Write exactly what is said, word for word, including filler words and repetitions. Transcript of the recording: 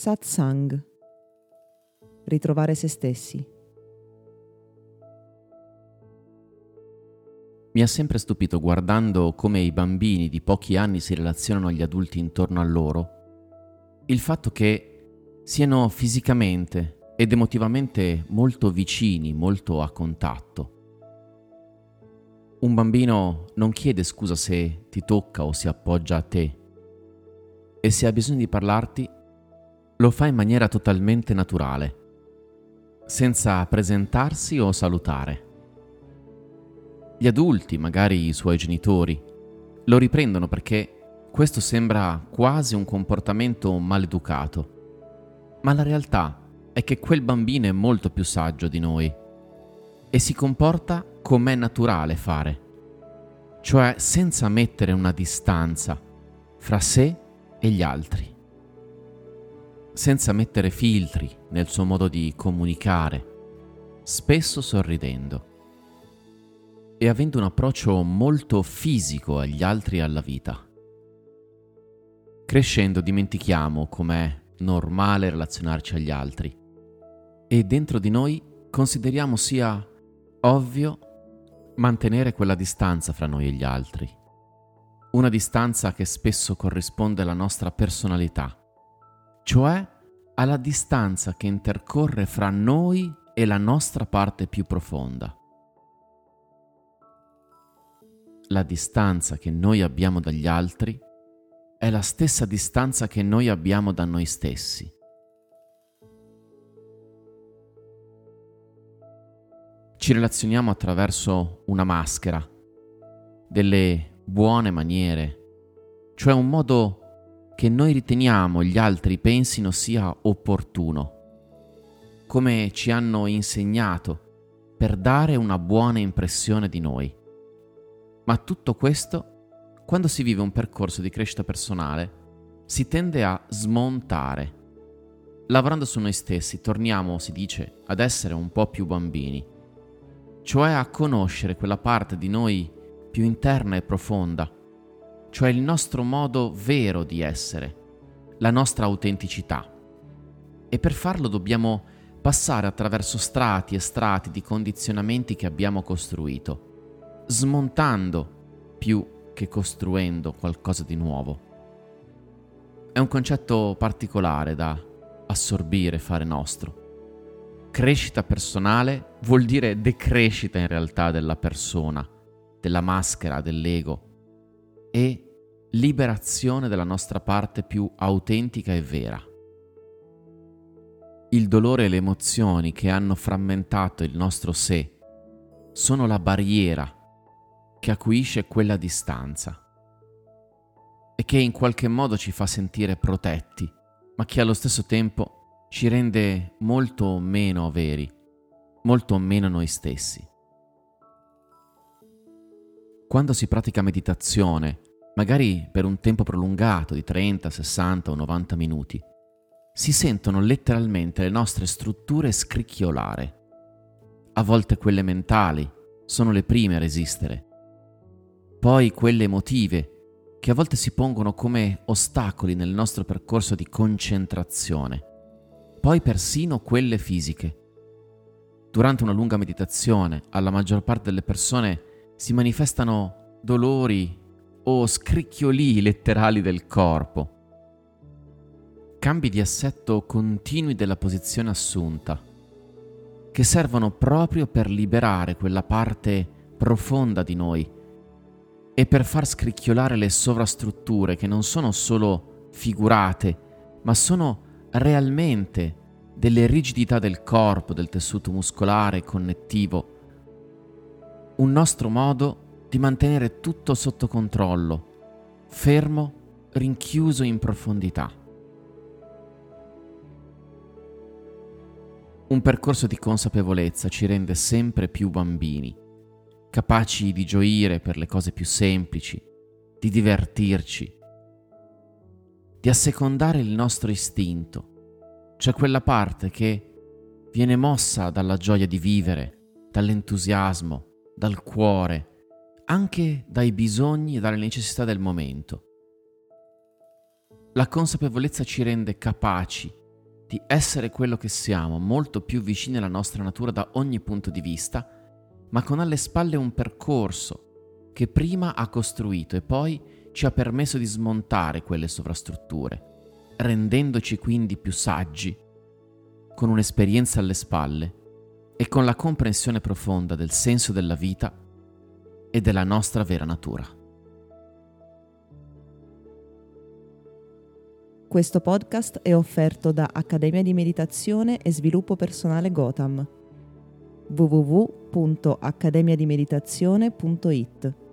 Satsang. Ritrovare se stessi. Mi ha sempre stupito guardando come i bambini di pochi anni si relazionano agli adulti intorno a loro, il fatto che siano fisicamente ed emotivamente molto vicini, molto a contatto. Un bambino non chiede scusa se ti tocca o si appoggia a te, e se ha bisogno di parlarti lo fa in maniera totalmente naturale, senza presentarsi o salutare. Gli adulti, magari i suoi genitori, lo riprendono perché questo sembra quasi un comportamento maleducato, ma la realtà è che quel bambino è molto più saggio di noi e si comporta com'è naturale fare, cioè senza mettere una distanza fra sé e gli altri, senza mettere filtri nel suo modo di comunicare, spesso sorridendo, e avendo un approccio molto fisico agli altri e alla vita. Crescendo dimentichiamo com'è normale relazionarci agli altri e dentro di noi consideriamo sia ovvio mantenere quella distanza fra noi e gli altri, una distanza che spesso corrisponde alla nostra personalità, cioè alla distanza che intercorre fra noi e la nostra parte più profonda. La distanza che noi abbiamo dagli altri è la stessa distanza che noi abbiamo da noi stessi. Ci relazioniamo attraverso una maschera, delle buone maniere, cioè un modo che noi riteniamo gli altri pensino sia opportuno, come ci hanno insegnato per dare una buona impressione di noi. Ma tutto questo, quando si vive un percorso di crescita personale, si tende a smontare. Lavorando su noi stessi, torniamo, si dice, ad essere un po' più bambini, cioè a conoscere quella parte di noi più interna e profonda, cioè il nostro modo vero di essere, la nostra autenticità. E per farlo dobbiamo passare attraverso strati e strati di condizionamenti che abbiamo costruito, smontando più che costruendo qualcosa di nuovo. È un concetto particolare da assorbire, fare nostro. Crescita personale vuol dire decrescita in realtà della persona, della maschera, dell'ego, e liberazione della nostra parte più autentica e vera. Il dolore e le emozioni che hanno frammentato il nostro sé sono la barriera che acuisce quella distanza e che in qualche modo ci fa sentire protetti, ma che allo stesso tempo ci rende molto meno veri, molto meno noi stessi. Quando si pratica meditazione, magari per un tempo prolungato di trenta, sessanta o novanta minuti, si sentono letteralmente le nostre strutture scricchiolare. A volte quelle mentali sono le prime a resistere, poi quelle emotive, che a volte si pongono come ostacoli nel nostro percorso di concentrazione, poi persino quelle fisiche. Durante una lunga meditazione, alla maggior parte delle persone si manifestano dolori o scricchiolii letterali del corpo, cambi di assetto continui della posizione assunta, che servono proprio per liberare quella parte profonda di noi e per far scricchiolare le sovrastrutture che non sono solo figurate, ma sono realmente delle rigidità del corpo, del tessuto muscolare e connettivo. Un nostro modo di mantenere tutto sotto controllo, fermo, rinchiuso in profondità. Un percorso di consapevolezza ci rende sempre più bambini, capaci di gioire per le cose più semplici, di divertirci, di assecondare il nostro istinto, cioè quella parte che viene mossa dalla gioia di vivere, dall'entusiasmo, dal cuore, anche dai bisogni e dalle necessità del momento. La consapevolezza ci rende capaci di essere quello che siamo, molto più vicini alla nostra natura da ogni punto di vista, ma con alle spalle un percorso che prima ha costruito e poi ci ha permesso di smontare quelle sovrastrutture, rendendoci quindi più saggi, con un'esperienza alle spalle e con la comprensione profonda del senso della vita e della nostra vera natura. Questo podcast è offerto da Accademia di Meditazione e Sviluppo Personale Gotham, w w w punto accademia di meditazione punto i t.